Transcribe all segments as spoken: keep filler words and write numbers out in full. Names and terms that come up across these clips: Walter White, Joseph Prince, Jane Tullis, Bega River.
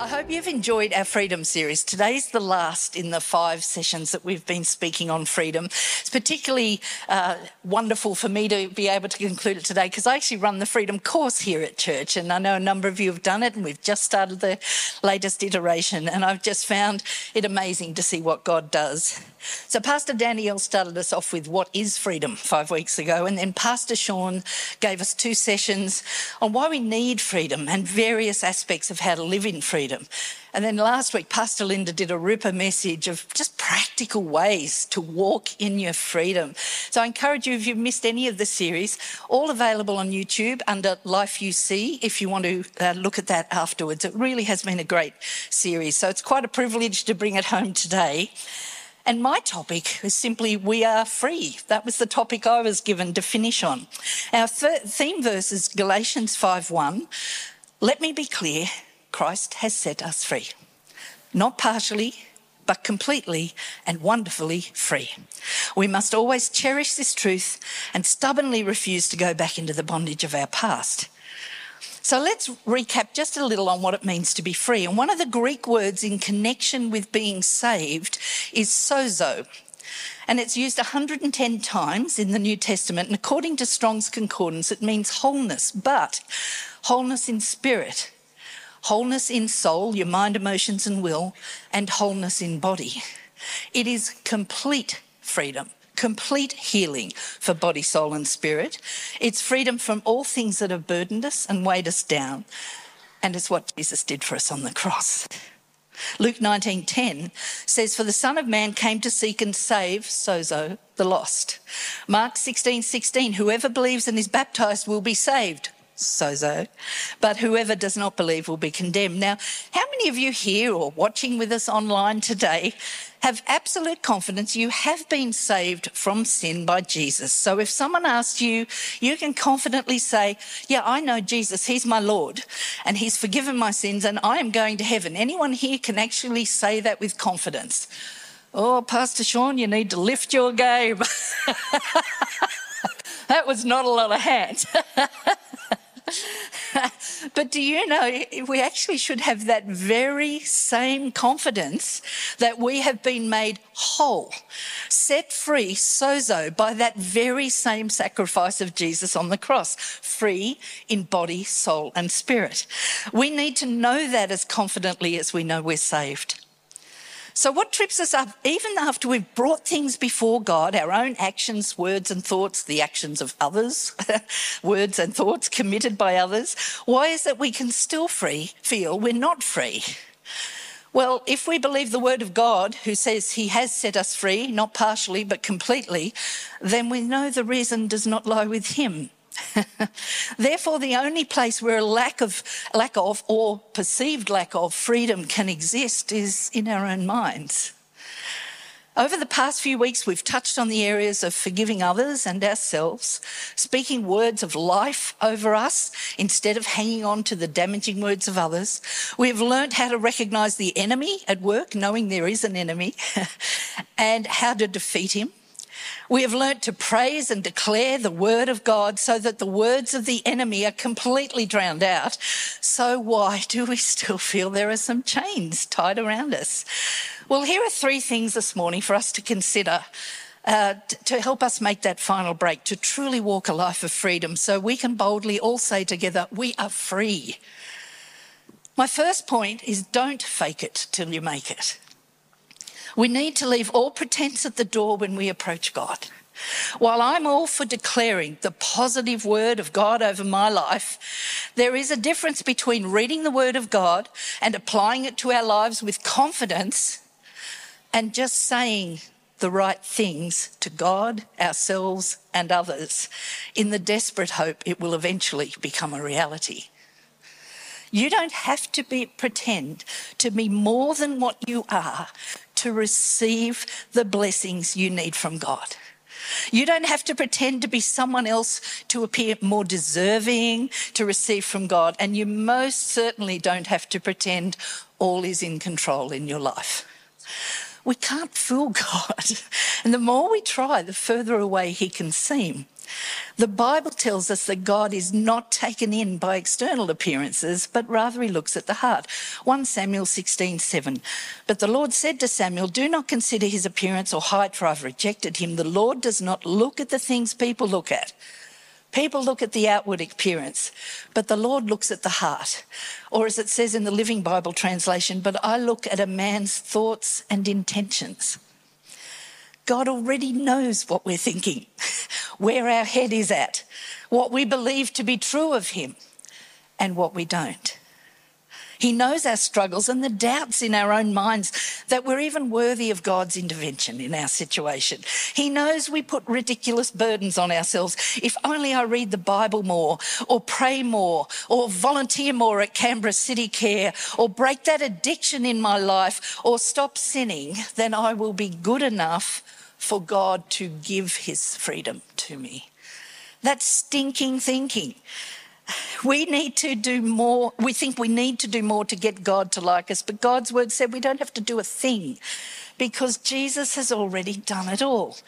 I hope you've enjoyed our Freedom series. Today's the last in the five sessions that we've been speaking on freedom. It's particularly uh, wonderful for me to be able to conclude it today because I actually run the Freedom course here at church, and I know a number of you have done it, and we've just started the latest iteration, and I've just found it amazing to see what God does. So Pastor Danielle started us off with what is freedom five weeks ago, and then Pastor Sean gave us two sessions on why we need freedom and various aspects of how to live in freedom. And then last week, Pastor Linda did a ripper message of just practical ways to walk in your freedom. So I encourage you, if you've missed any of the series, all available on YouTube under Life U C if you want to uh, look at that afterwards. It really has been a great series. So it's quite a privilege to bring it home today. And my topic is simply, we are free. That was the topic I was given to finish on. Our th- theme verse is Galatians five one. Let me be clear. Christ has set us free, not partially, but completely and wonderfully free. We must always cherish this truth and stubbornly refuse to go back into the bondage of our past. So let's recap just a little on what it means to be free. And one of the Greek words in connection with being saved is sozo. And it's used one hundred ten times in the New Testament. And according to Strong's Concordance, it means wholeness, but wholeness in spirit, wholeness in soul, your mind, emotions and will, and wholeness in body. It is complete freedom, complete healing for body, soul and spirit. It's freedom from all things that have burdened us and weighed us down. And it's what Jesus did for us on the cross. Luke nineteen ten says, for the Son of Man came to seek and save, sozo, the lost. Mark sixteen sixteen, whoever believes and is baptised will be saved, sozo, but whoever does not believe will be condemned. Now, how many of you here or watching with us online today have absolute confidence you have been saved from sin by Jesus? So if someone asks you, you can confidently say, yeah, I know Jesus, he's my Lord, and he's forgiven my sins, and I am going to heaven. Anyone here can actually say that with confidence? Oh, Pastor Sean, you need to lift your game. That was not a lot of hands. But do you know, we actually should have that very same confidence that we have been made whole, set free, sozo, by that very same sacrifice of Jesus on the cross, free in body, soul and spirit. We need to know that as confidently as we know we're saved. So what trips us up, even after we've brought things before God, our own actions, words and thoughts, the actions of others, words and thoughts committed by others, why is it we can still free, feel we're not free? Well, if we believe the word of God, who says he has set us free, not partially but completely, then we know the reason does not lie with him. Therefore, the only place where a lack of, lack of or perceived lack of freedom can exist is in our own minds. Over the past few weeks, we've touched on the areas of forgiving others and ourselves, speaking words of life over us instead of hanging on to the damaging words of others. We've learnt how to recognise the enemy at work, knowing there is an enemy, and how to defeat him. We have learnt to praise and declare the word of God so that the words of the enemy are completely drowned out. So why do we still feel there are some chains tied around us? Well, here are three things this morning for us to consider uh, t- to help us make that final break, to truly walk a life of freedom so we can boldly all say together, we are free. My first point is, don't fake it till you make it. We need to leave all pretense at the door when we approach God. While I'm all for declaring the positive word of God over my life, there is a difference between reading the word of God and applying it to our lives with confidence and just saying the right things to God, ourselves and others in the desperate hope it will eventually become a reality. You don't have to be, pretend to be more than what you are to receive the blessings you need from God. You don't have to pretend to be someone else to appear more deserving to receive from God. And you most certainly don't have to pretend all is in control in your life. We can't fool God. And the more we try, the further away he can seem. The Bible tells us that God is not taken in by external appearances, but rather he looks at the heart. First Samuel sixteen seven. But the Lord said to Samuel, do not consider his appearance or height, for I've rejected him. The Lord does not look at the things people look at. People look at the outward appearance, but the Lord looks at the heart. Or as it says in the Living Bible translation, but I look at a man's thoughts and intentions. God already knows what we're thinking, where our head is at, what we believe to be true of him and what we don't. He knows our struggles and the doubts in our own minds that we're even worthy of God's intervention in our situation. He knows we put ridiculous burdens on ourselves. If only I read the Bible more, or pray more, or volunteer more at Canberra City Care, or break that addiction in my life, or stop sinning, then I will be good enough for God to give his freedom to me. That's stinking thinking. We need to do more. We think we need to do more to get God to like us, but God's word said we don't have to do a thing because Jesus has already done it all.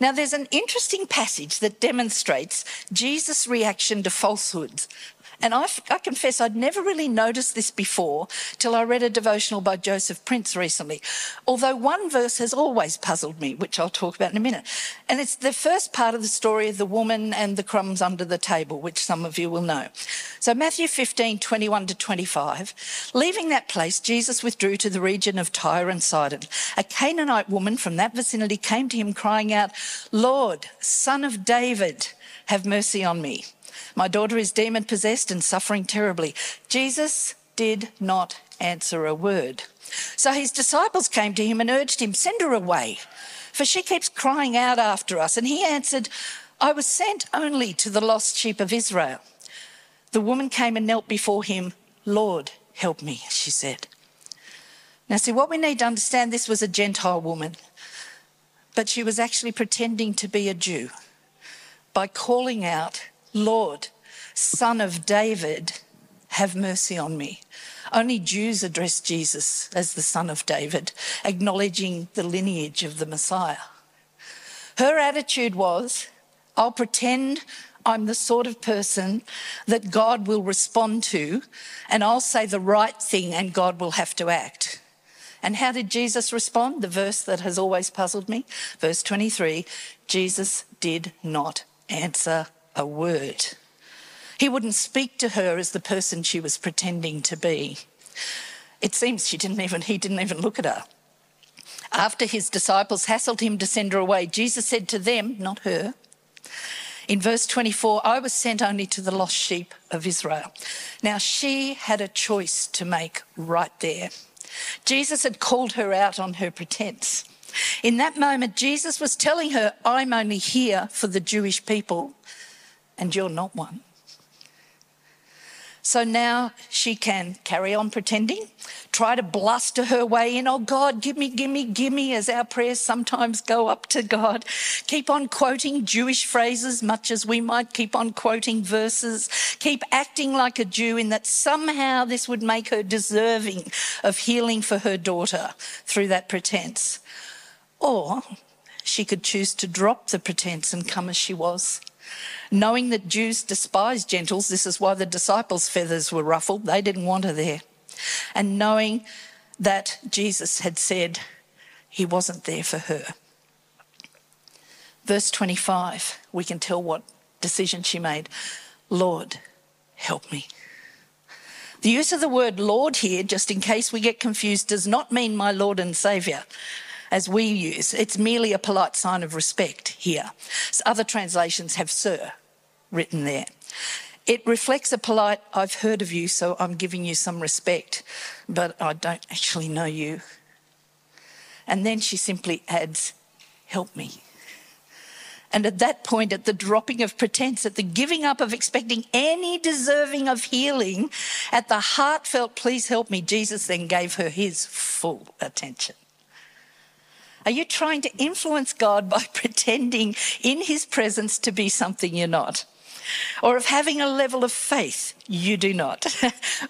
Now, there's an interesting passage that demonstrates Jesus' reaction to falsehoods. And I, I confess I'd never really noticed this before till I read a devotional by Joseph Prince recently, although one verse has always puzzled me, which I'll talk about in a minute. And it's the first part of the story of the woman and the crumbs under the table, which some of you will know. So Matthew fifteen, twenty-one to twenty-five, leaving that place, Jesus withdrew to the region of Tyre and Sidon. A Canaanite woman from that vicinity came to him crying out, Lord, Son of David, have mercy on me. My daughter is demon-possessed and suffering terribly. Jesus did not answer a word. So his disciples came to him and urged him, send her away, for she keeps crying out after us. And he answered, I was sent only to the lost sheep of Israel. The woman came and knelt before him. Lord, help me, she said. Now, see, what we need to understand, this was a Gentile woman, but she was actually pretending to be a Jew by calling out, Lord, Son of David, have mercy on me. Only Jews address Jesus as the Son of David, acknowledging the lineage of the Messiah. Her attitude was, I'll pretend I'm the sort of person that God will respond to, and I'll say the right thing and God will have to act. And how did Jesus respond? The verse that has always puzzled me, verse twenty-three, Jesus did not answer a word. He wouldn't speak to her as the person she was pretending to be. It seems she didn't even, he didn't even look at her. After his disciples hassled him to send her away, Jesus said to them, not her, in verse twenty-four, I was sent only to the lost sheep of Israel. Now, she had a choice to make right there. Jesus had called her out on her pretense. In that moment, Jesus was telling her, I'm only here for the Jewish people, and you're not one. So now she can carry on pretending, try to bluster her way in. Oh, God, give me, give me, give me, as our prayers sometimes go up to God. Keep on quoting Jewish phrases, much as we might keep on quoting verses. Keep acting like a Jew in that somehow this would make her deserving of healing for her daughter through that pretense. Or she could choose to drop the pretense and come as she was. Knowing that Jews despise Gentiles, this is why the disciples' feathers were ruffled. They didn't want her there. And knowing that Jesus had said he wasn't there for her. Verse twenty-five, we can tell what decision she made. Lord, help me. The use of the word Lord here, just in case we get confused, does not mean my Lord and Saviour, as we use. It's merely a polite sign of respect here. Other translations have sir written there. It reflects a polite, I've heard of you, so I'm giving you some respect, but I don't actually know you. And then she simply adds, help me. And at that point, at the dropping of pretense, at the giving up of expecting any deserving of healing, at the heartfelt, please help me, Jesus then gave her his full attention. Are you trying to influence God by pretending in his presence to be something you're not? or of having a level of faith you do not,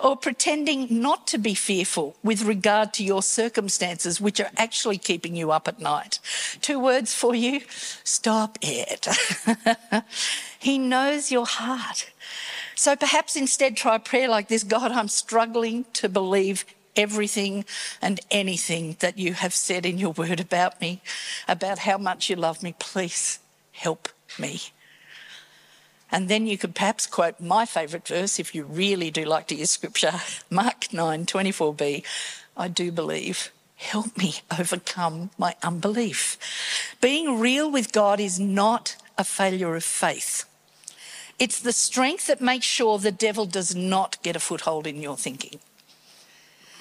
or pretending not to be fearful with regard to your circumstances, which are actually keeping you up at night. Two words for you: stop it. He knows your heart. So perhaps instead try a prayer like this: God, I'm struggling to believe everything and anything that you have said in your word about me, about how much you love me. Please help me. And then you could perhaps quote my favourite verse, if you really do like to use scripture, Mark nine, twenty-four b, I do believe, help me overcome my unbelief. Being real with God is not a failure of faith. It's the strength that makes sure the devil does not get a foothold in your thinking.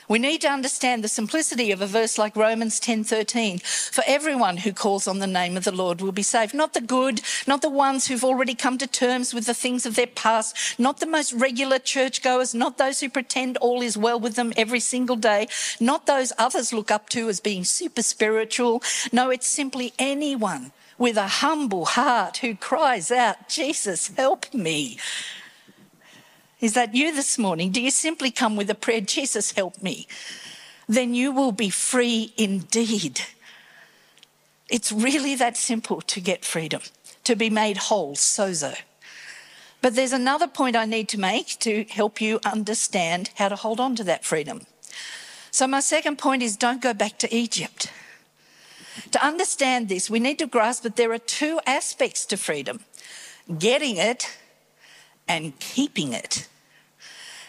We need to understand the simplicity of a verse like Romans ten thirteen. For everyone who calls on the name of the Lord will be saved. Not the good, not the ones who've already come to terms with the things of their past, not the most regular churchgoers, not those who pretend all is well with them every single day, not those others look up to as being super spiritual. No, it's simply anyone with a humble heart who cries out, Jesus, help me. Is that you this morning? Do you simply come with a prayer, Jesus, help me? Then you will be free indeed. It's really that simple to get freedom, to be made whole, sozo. But there's another point I need to make to help you understand how to hold on to that freedom. So my second point is, don't go back to Egypt. To understand this, we need to grasp that there are two aspects to freedom: getting it and keeping it.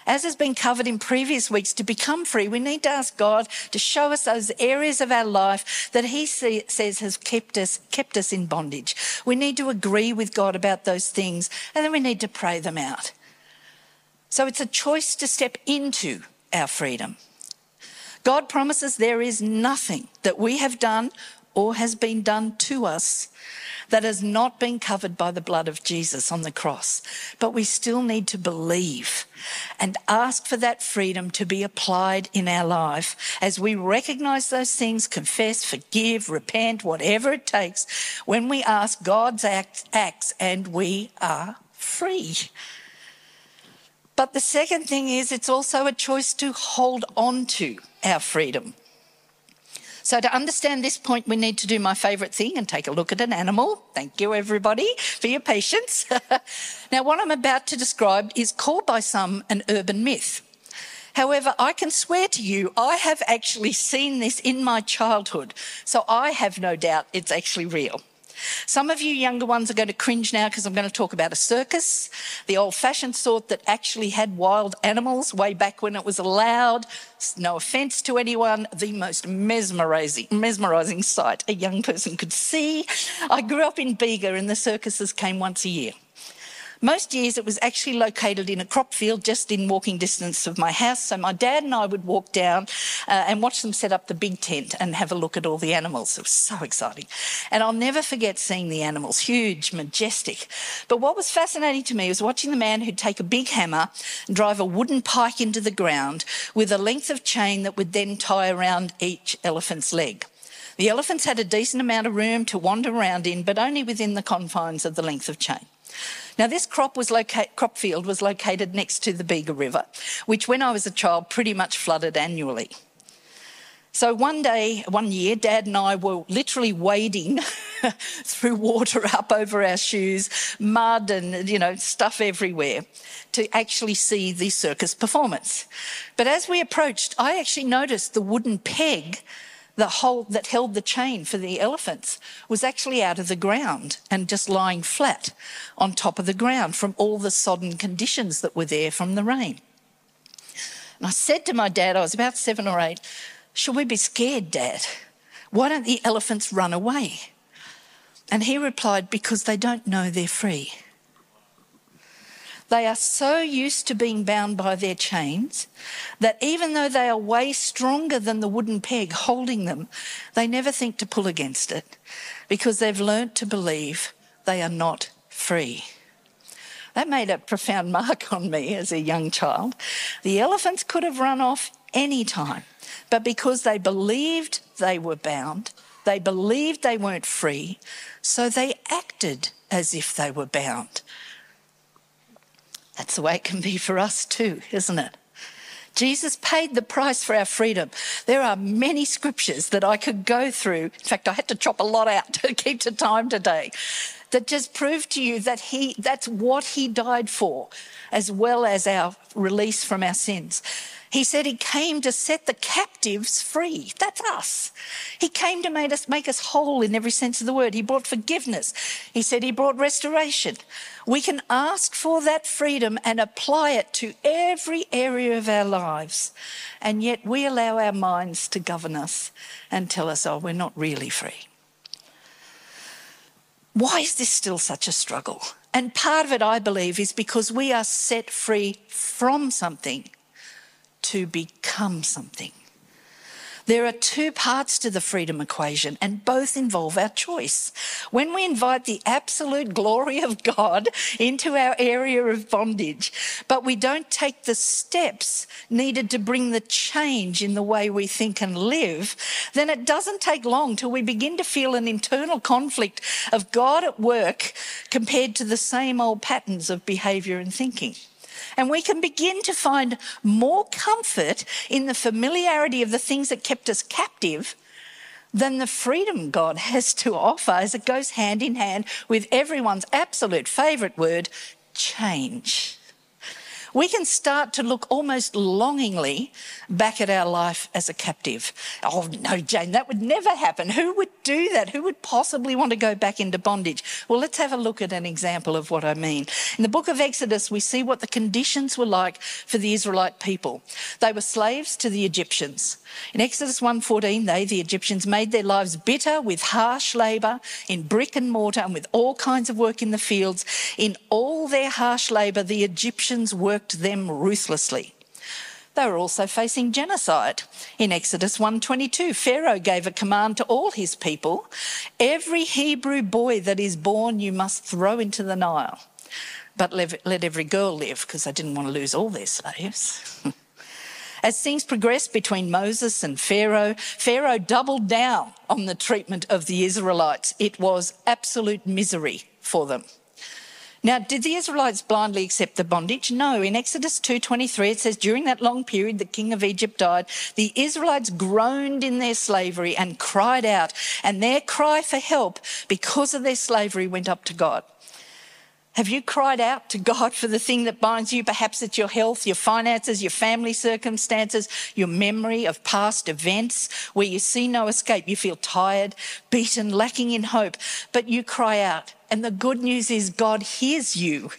As has been covered in previous weeks, to become free, we need to ask God to show us those areas of our life that he see, says has kept us, kept us in bondage. We need to agree with God about those things, and then we need to pray them out. So it's a choice to step into our freedom. God promises there is nothing that we have done or has been done to us that has not been covered by the blood of Jesus on the cross. But we still need to believe and ask for that freedom to be applied in our life as we recognise those things, confess, forgive, repent, whatever it takes. When we ask, God's acts, and we are free. But the second thing is, it's also a choice to hold on to our freedom. So to understand this point, we need to do my favourite thing and take a look at an animal. Thank you, everybody, for your patience. Now, what I'm about to describe is called by some an urban myth. However, I can swear to you, I have actually seen this in my childhood, so I have no doubt it's actually real. Some of you younger ones are going to cringe now because I'm going to talk about a circus, the old-fashioned sort that actually had wild animals way back when it was allowed. No offence to anyone, the most mesmerising, mesmerising sight a young person could see. I grew up in Bega, and the circuses came once a year. Most years it was actually located in a crop field just in walking distance of my house, so my dad and I would walk down uh, and watch them set up the big tent and have a look at all the animals. It was so exciting. And I'll never forget seeing the animals, huge, majestic. But what was fascinating to me was watching the man who'd take a big hammer and drive a wooden pike into the ground with a length of chain that would then tie around each elephant's leg. The elephants had a decent amount of room to wander around in, but only within the confines of the length of chain. Now, this crop, was loca- crop field was located next to the Bega River, which when I was a child pretty much flooded annually. So one day, one year, Dad and I were literally wading through water up over our shoes, mud and, you know, stuff everywhere, to actually see the circus performance. But as we approached, I actually noticed the wooden peg The hold that held the chain for the elephants was actually out of the ground and just lying flat on top of the ground from all the sodden conditions that were there from the rain. And I said to my dad, I was about seven or eight, should we be scared, Dad? Why don't the elephants run away? And he replied, because they don't know they're free. They are so used to being bound by their chains that even though they are way stronger than the wooden peg holding them, they never think to pull against it because they've learnt to believe they are not free. That made a profound mark on me as a young child. The elephants could have run off any time, but because they believed they were bound, they believed they weren't free, so they acted as if they were bound. That's the way it can be for us too, isn't it? Jesus paid the price for our freedom. There are many scriptures that I could go through. In fact, I had to chop a lot out to keep to time today. That just prove to you that he, that's what he died for, as well as our release from our sins. He said he came to set the captives free. That's us. He came to make us, make us whole in every sense of the word. He brought forgiveness. He said he brought restoration. We can ask for that freedom and apply it to every area of our lives. And yet we allow our minds to govern us and tell us, oh, we're not really free. Why is this still such a struggle? And part of it, I believe, is because we are set free from something to become something. There are two parts to the freedom equation, and both involve our choice. When we invite the absolute glory of God into our area of bondage, but we don't take the steps needed to bring the change in the way we think and live, then it doesn't take long till we begin to feel an internal conflict of God at work compared to the same old patterns of behaviour and thinking. And we can begin to find more comfort in the familiarity of the things that kept us captive than the freedom God has to offer, as it goes hand in hand with everyone's absolute favourite word, change. We can start to look almost longingly back at our life as a captive. Oh no, Jane, that would never happen. Who would do that? Who would possibly want to go back into bondage? Well, let's have a look at an example of what I mean. In the book of Exodus, we see what the conditions were like for the Israelite people. They were slaves to the Egyptians. In Exodus one fourteen, they, the Egyptians, made their lives bitter with harsh labour in brick and mortar and with all kinds of work in the fields. In all their harsh labour, the Egyptians worked them ruthlessly. They were also facing genocide. In Exodus one twenty-two, Pharaoh gave a command to all his people, every Hebrew boy that is born you must throw into the Nile, but let every girl live, because they didn't want to lose all their slaves. As things progressed between Moses and Pharaoh, Pharaoh doubled down on the treatment of the Israelites. It was absolute misery for them. Now, did the Israelites blindly accept the bondage? No. In Exodus two twenty-three, it says, during that long period, the king of Egypt died. The Israelites groaned in their slavery and cried out, and their cry for help because of their slavery went up to God. Have you cried out to God for the thing that binds you? Perhaps it's your health, your finances, your family circumstances, your memory of past events where you see no escape. You feel tired, beaten, lacking in hope, but you cry out. And the good news is God hears you.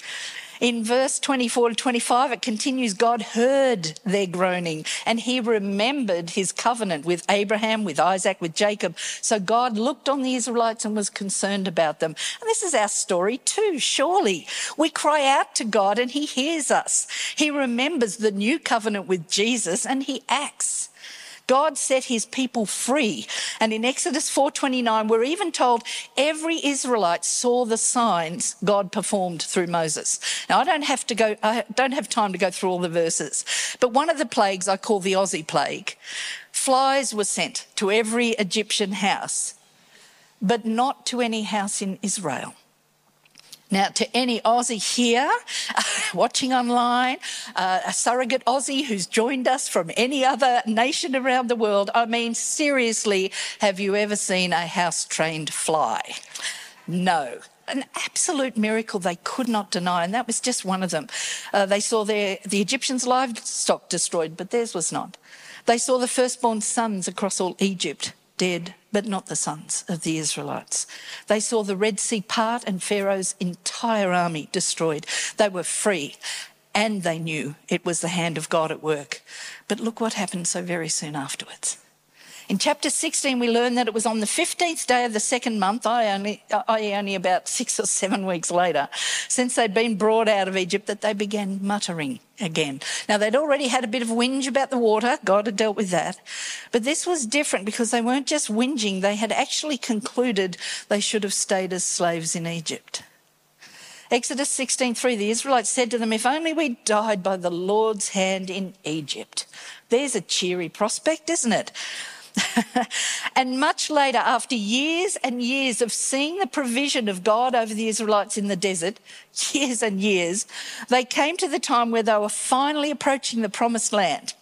In verse twenty-four to twenty-five, it continues, God heard their groaning and he remembered his covenant with Abraham, with Isaac, with Jacob. So God looked on the Israelites and was concerned about them. And this is our story too, surely. We cry out to God and he hears us. He remembers the new covenant with Jesus and he acts. God set his people free. And in Exodus four twenty-nine, we're even told every Israelite saw the signs God performed through Moses. Now, I don't have to go, I don't have time to go through all the verses, but one of the plagues I call the Aussie plague. Flies were sent to every Egyptian house, but not to any house in Israel. Now, to any Aussie here, uh, watching online, uh, a surrogate Aussie who's joined us from any other nation around the world, I mean, seriously, have you ever seen a house-trained fly? No. An absolute miracle they could not deny, and that was just one of them. Uh, they saw their, the Egyptians' livestock destroyed, but theirs was not. They saw the firstborn sons across all Egypt dead, but not the sons of the Israelites. They saw the Red Sea part and Pharaoh's entire army destroyed. They were free and they knew it was the hand of God at work. But look what happened so very soon afterwards. In chapter sixteen, we learn that it was on the fifteenth day of the second month, I only, I only about six or seven weeks later, since they'd been brought out of Egypt, that they began muttering again. Now, they'd already had a bit of whinge about the water. God had dealt with that. But this was different because they weren't just whinging. They had actually concluded they should have stayed as slaves in Egypt. Exodus sixteen three, the Israelites said to them, if only we died by the Lord's hand in Egypt. There's a cheery prospect, isn't it? And much later, after years and years of seeing the provision of God over the Israelites in the desert, years and years, they came to the time where they were finally approaching the promised land.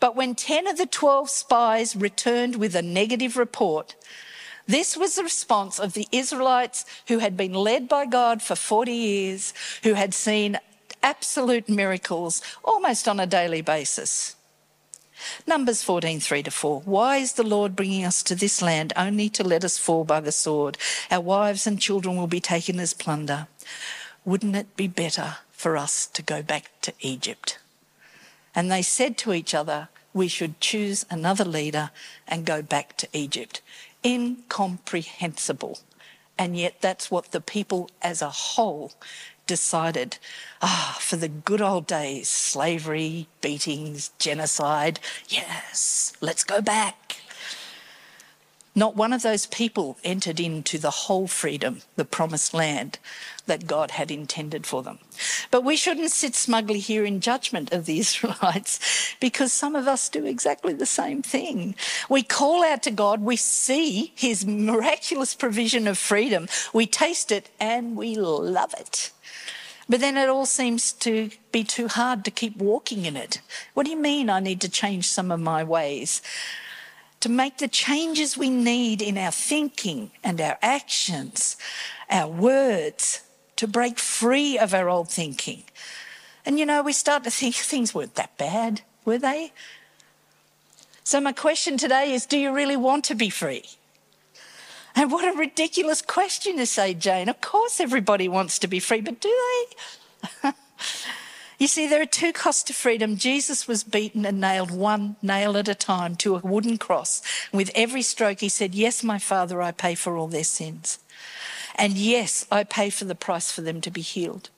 But when ten of the twelve spies returned with a negative report, this was the response of the Israelites who had been led by God for forty years, who had seen absolute miracles almost on a daily basis. Numbers fourteen, three to four. Why is the Lord bringing us to this land only to let us fall by the sword? Our wives and children will be taken as plunder. Wouldn't it be better for us to go back to Egypt? And they said to each other, we should choose another leader and go back to Egypt. Incomprehensible. And yet that's what the people as a whole decided. Ah, for the good old days, slavery, beatings, genocide. Yes, let's go back. Not one of those people entered into the whole freedom, the promised land that God had intended for them. But we shouldn't sit smugly here in judgment of the Israelites, because some of us do exactly the same thing. We call out to God, we see his miraculous provision of freedom, we taste it and we love it. But then it all seems to be too hard to keep walking in it. What do you mean I need to change some of my ways? To make the changes we need in our thinking and our actions, our words, to break free of our old thinking. And, you know, we start to think things weren't that bad, were they? So my question today is, do you really want to be free? And what a ridiculous question to say, Jane. Of course everybody wants to be free, but do they? You see, there are two costs to freedom. Jesus was beaten and nailed one nail at a time to a wooden cross. With every stroke he said, yes, my Father, I pay for all their sins. And yes, I pay for the price for them to be healed.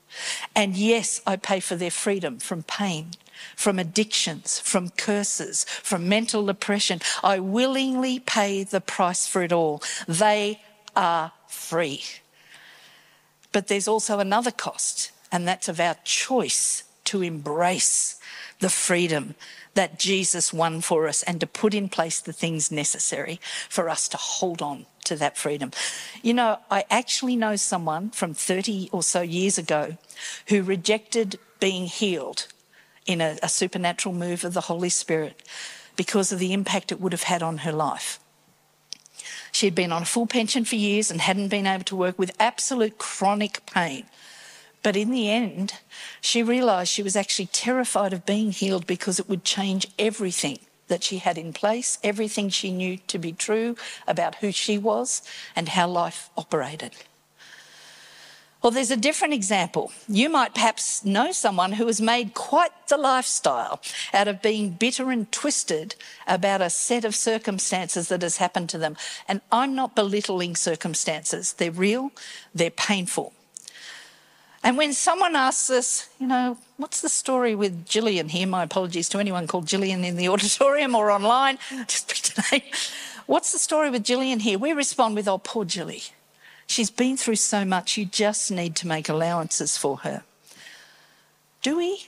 And yes, I pay for their freedom from pain, from addictions, from curses, from mental oppression. I willingly pay the price for it all. They are free. But there's also another cost, and that's of our choice to embrace the freedom that Jesus won for us and to put in place the things necessary for us to hold on to that freedom. You know, I actually know someone from thirty or so years ago who rejected being healed in a, a supernatural move of the Holy Spirit because of the impact it would have had on her life. She'd been on a full pension for years and hadn't been able to work, with absolute chronic pain. But in the end, she realised she was actually terrified of being healed because it would change everything that she had in place, everything she knew to be true about who she was and how life operated. Well, there's a different example. You might perhaps know someone who has made quite the lifestyle out of being bitter and twisted about a set of circumstances that has happened to them. And I'm not belittling circumstances. They're real, they're painful. And when someone asks us, you know, what's the story with Gillian here? My apologies to anyone called Gillian in the auditorium or online. Just pick today. What's the story with Gillian here? We respond with, oh, poor Gilly. She's been through so much. You just need to make allowances for her. Do we?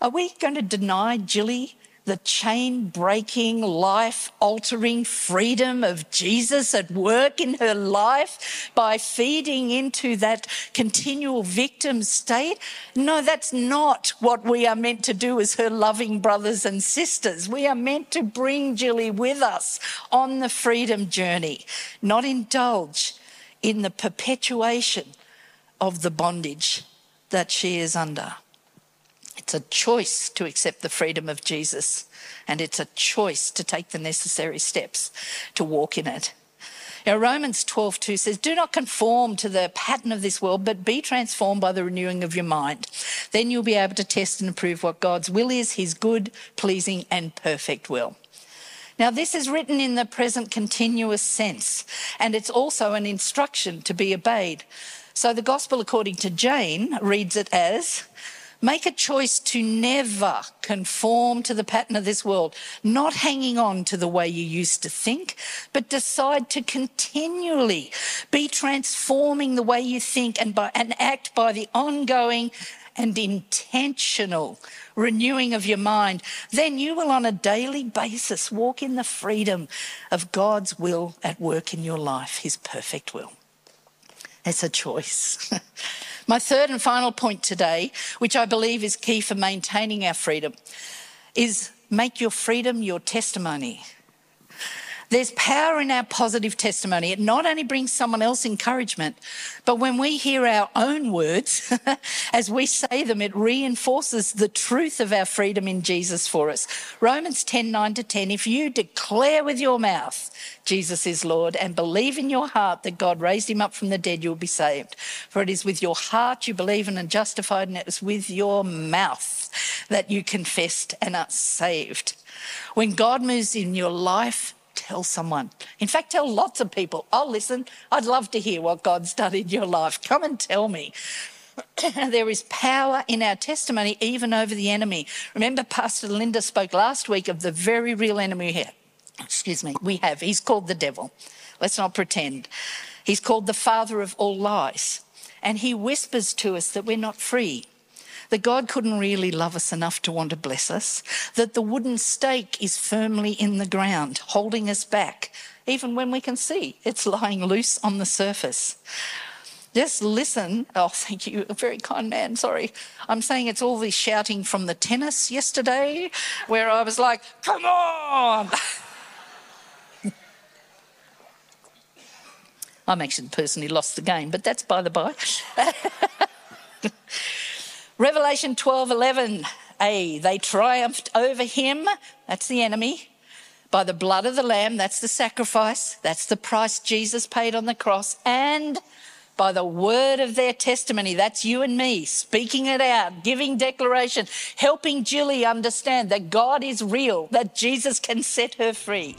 Are we going to deny Gilly the chain-breaking, life-altering freedom of Jesus at work in her life by feeding into that continual victim state? No, that's not what we are meant to do as her loving brothers and sisters. We are meant to bring Jilly with us on the freedom journey, not indulge in the perpetuation of the bondage that she is under. It's a choice to accept the freedom of Jesus, and it's a choice to take the necessary steps to walk in it. Now, Romans twelve two says, do not conform to the pattern of this world, but be transformed by the renewing of your mind. Then you'll be able to test and approve what God's will is, his good, pleasing and perfect will. Now, this is written in the present continuous sense, and it's also an instruction to be obeyed. So the gospel, according to Jane, reads it as, make a choice to never conform to the pattern of this world, not hanging on to the way you used to think, but decide to continually be transforming the way you think and, by, and act by the ongoing and intentional renewing of your mind, then you will on a daily basis walk in the freedom of God's will at work in your life, his perfect will. It's a choice. My third and final point today, which I believe is key for maintaining our freedom, is make your freedom your testimony. There's power in our positive testimony. It not only brings someone else encouragement, but when we hear our own words, as we say them, it reinforces the truth of our freedom in Jesus for us. Romans ten, nine to ten, if you declare with your mouth Jesus is Lord and believe in your heart that God raised him up from the dead, you'll be saved. For it is with your heart you believe and are justified, and it is with your mouth that you confessed and are saved. When God moves in your life, tell someone. In fact, tell lots of people. I'll listen. I'd love to hear what God's done in your life. Come and tell me. There is power in our testimony, even over the enemy. Remember, Pastor Linda spoke last week of the very real enemy here. Excuse me. We have. He's called the devil. Let's not pretend. He's called the father of all lies. And he whispers to us that we're not free, that God couldn't really love us enough to want to bless us, that the wooden stake is firmly in the ground, holding us back, even when we can see it's lying loose on the surface. Just listen. Oh, thank you. A very kind man. Sorry. I'm saying it's all this shouting from the tennis yesterday where I was like, come on. I'm actually the person who lost the game, but that's by the by. Revelation twelve eleven a, they triumphed over him, that's the enemy, by the blood of the Lamb, that's the sacrifice, that's the price Jesus paid on the cross, and by the word of their testimony, that's you and me, speaking it out, giving declaration, helping Julie understand that God is real, that Jesus can set her free.